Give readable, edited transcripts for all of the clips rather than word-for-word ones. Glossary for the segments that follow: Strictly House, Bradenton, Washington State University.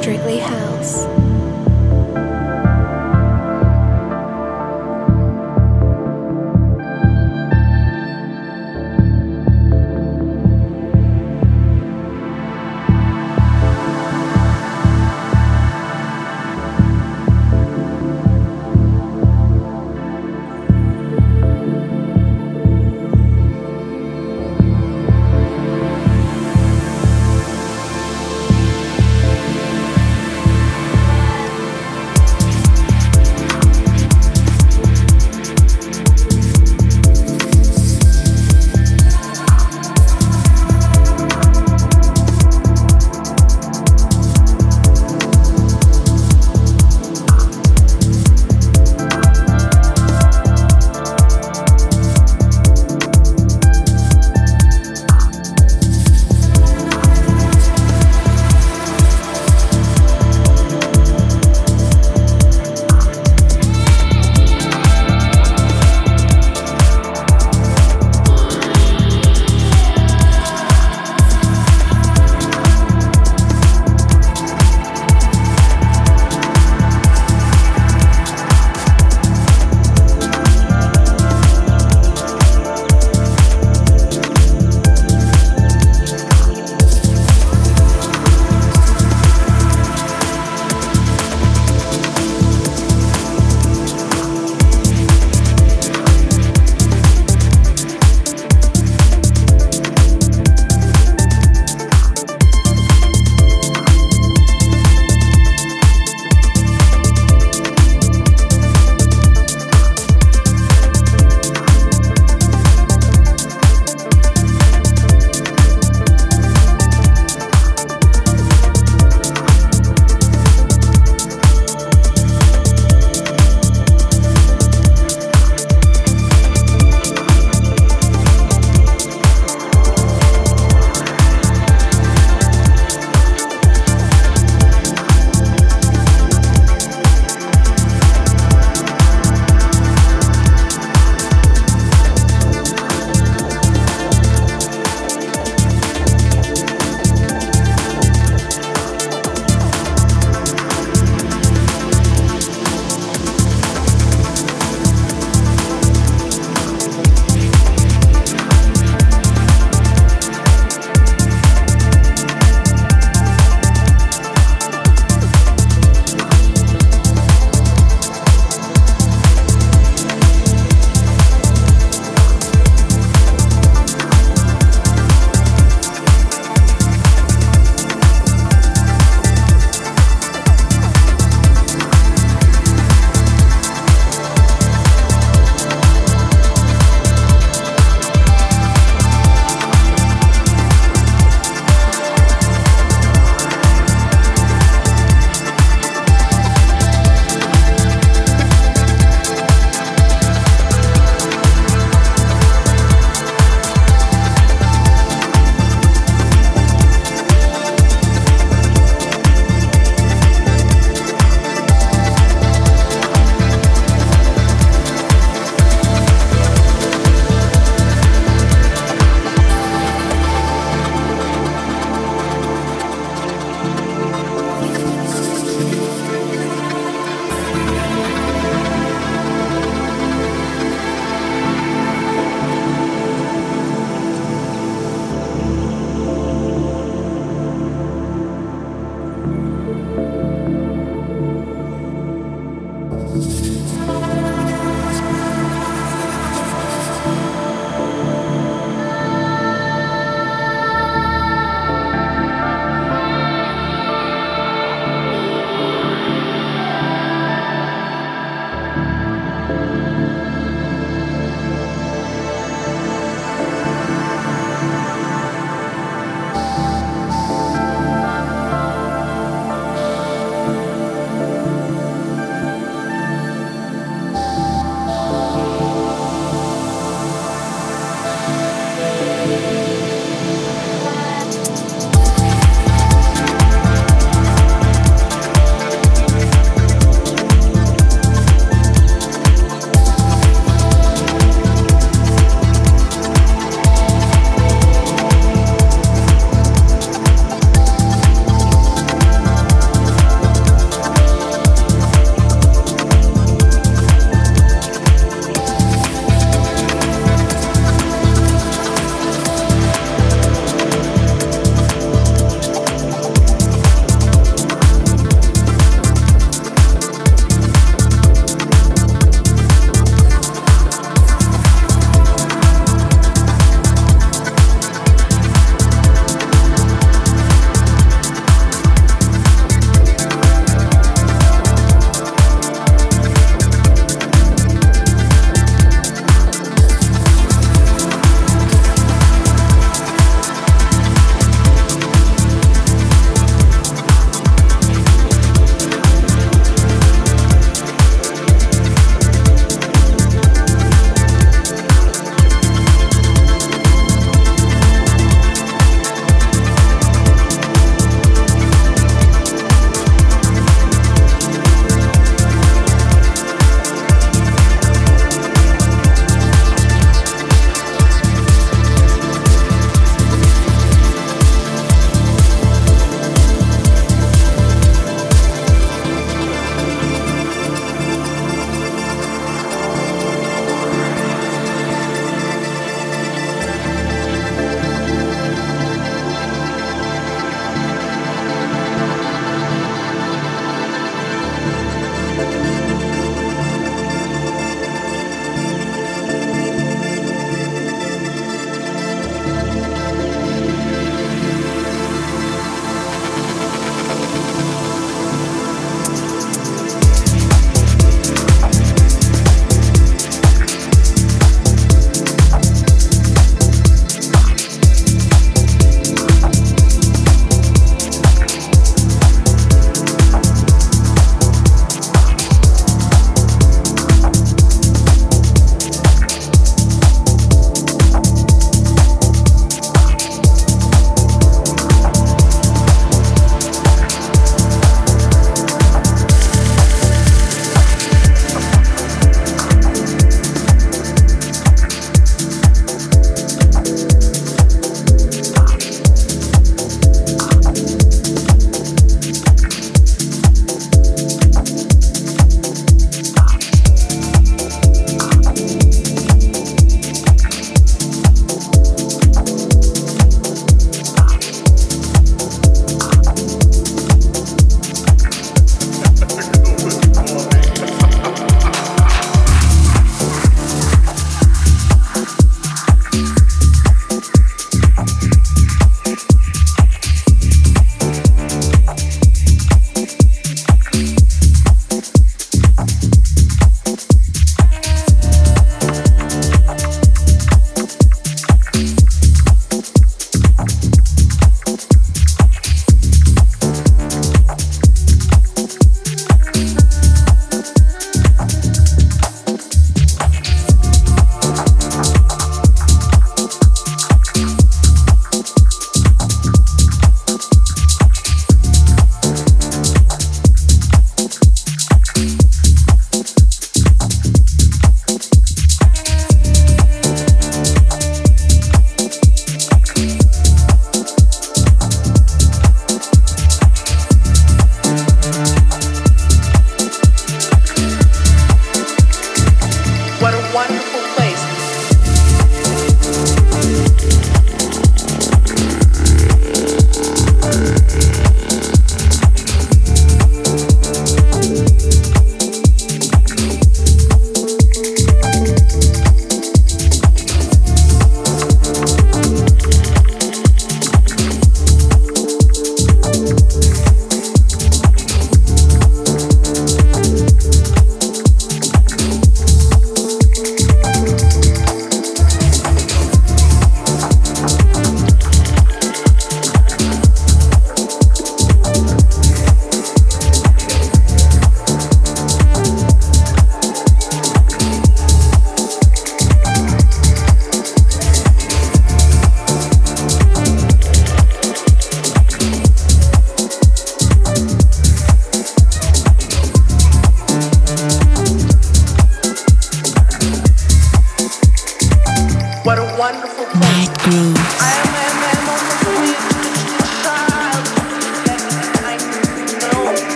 Strictly House.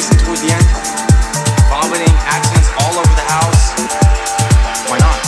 racing towards the end, vomiting, accidents all over the house. Why not?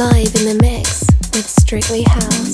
live in the mix with Strictly House.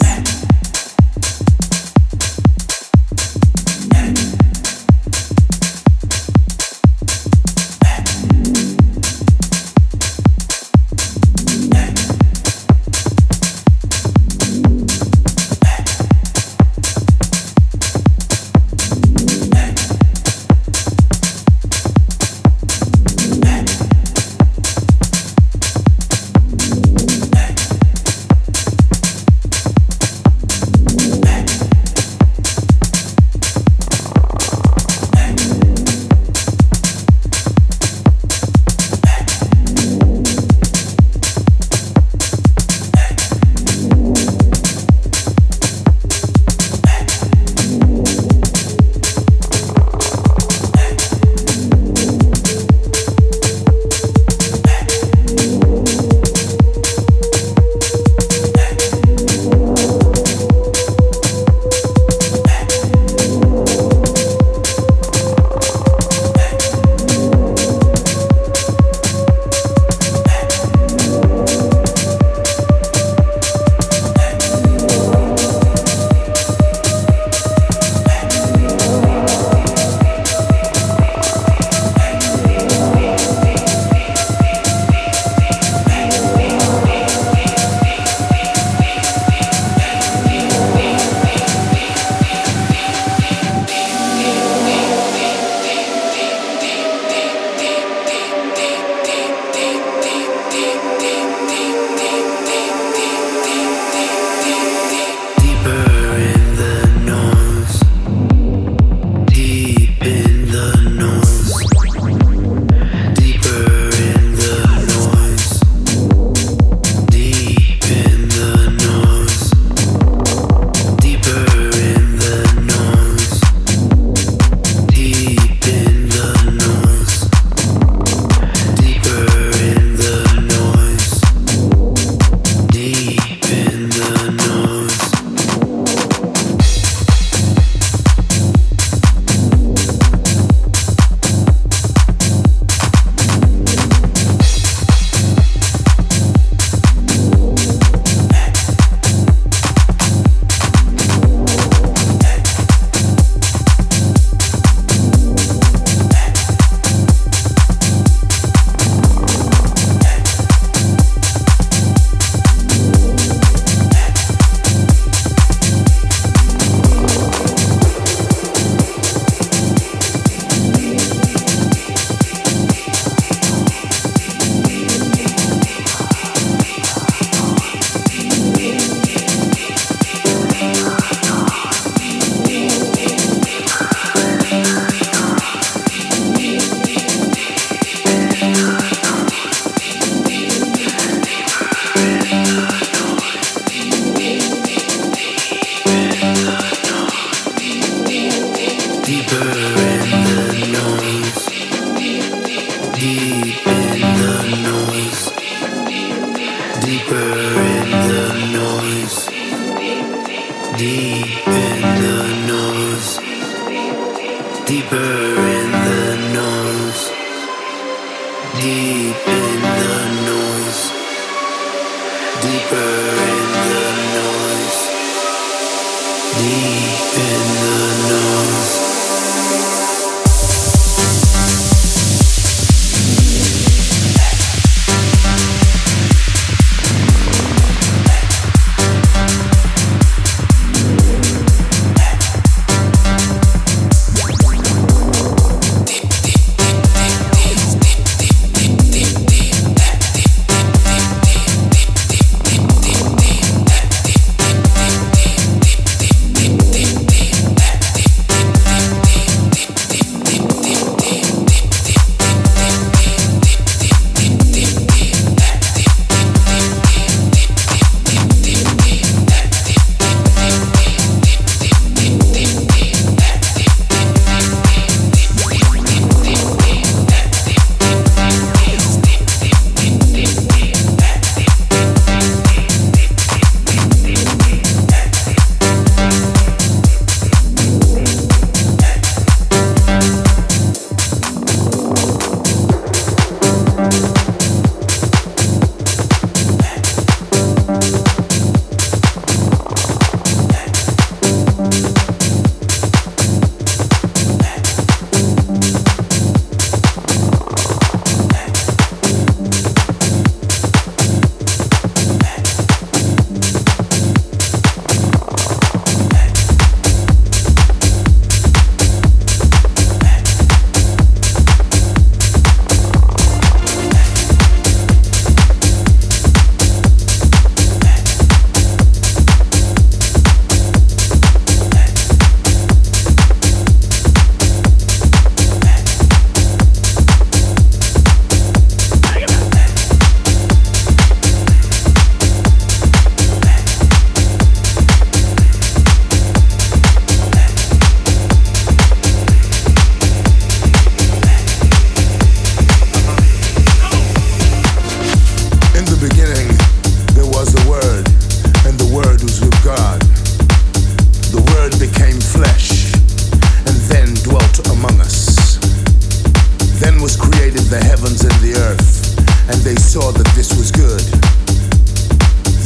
the heavens and the earth, and they saw that this was good.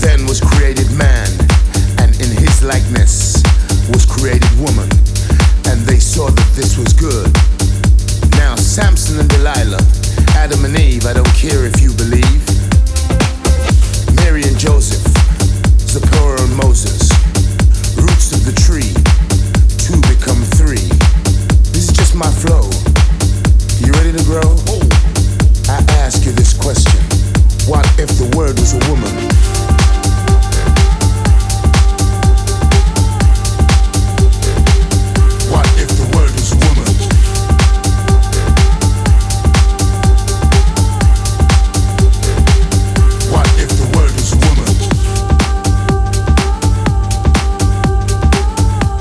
Then was created man, and in his likeness was created woman, and they saw that this was good. Now Samson and Delilah, Adam and Eve, I don't care if you believe, Mary and Joseph, Zipporah and Moses, roots of the tree, two become three. This is just my flow. You ready to grow? I ask you this question: what if the word was a woman? What if the word was a woman? What if the word was a woman? What if the word was a woman?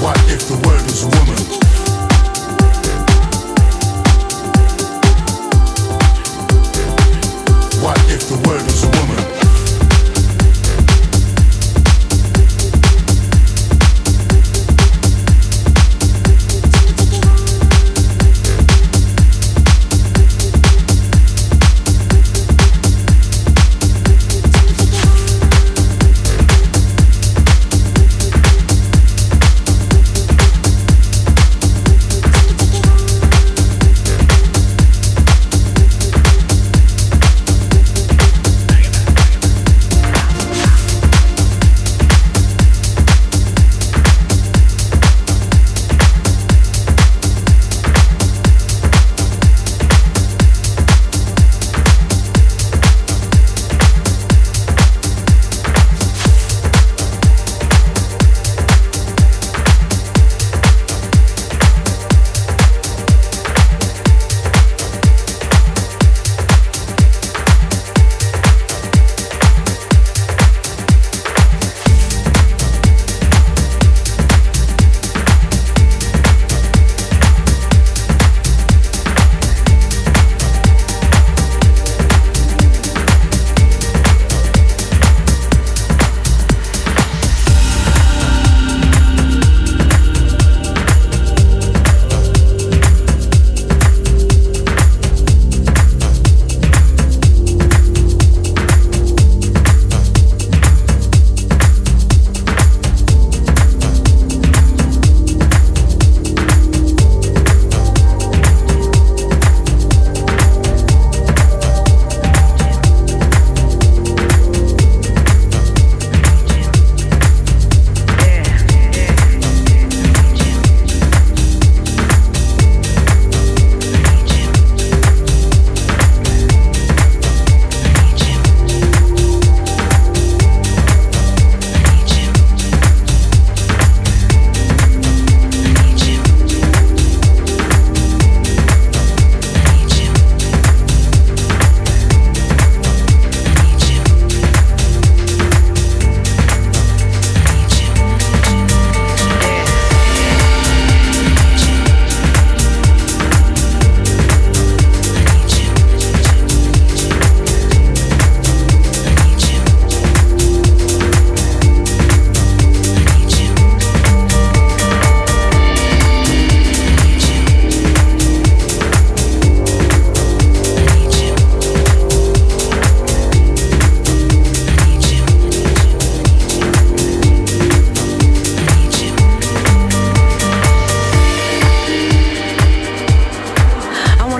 What if the word was a woman? The word is a woman.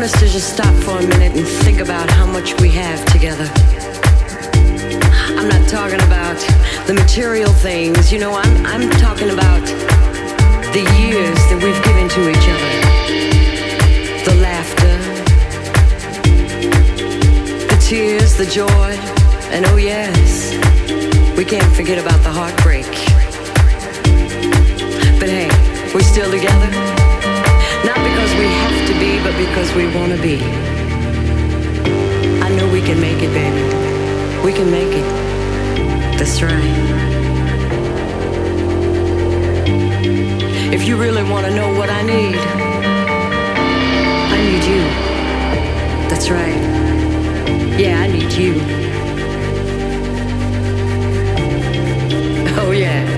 want us to just stop for a minute and think about how much we have together. I'm not talking about the material things, you know, I'm talking about the years that we've given to each other. The laughter, the tears, the joy, and oh yes, we can't forget about the heartbreak. But hey, we're still together. Not because we have to be, but because we want to be. I know we can make it, baby. We can make it. That's right. If you really want to know what I need you. That's right. Yeah, I need you. Oh yeah.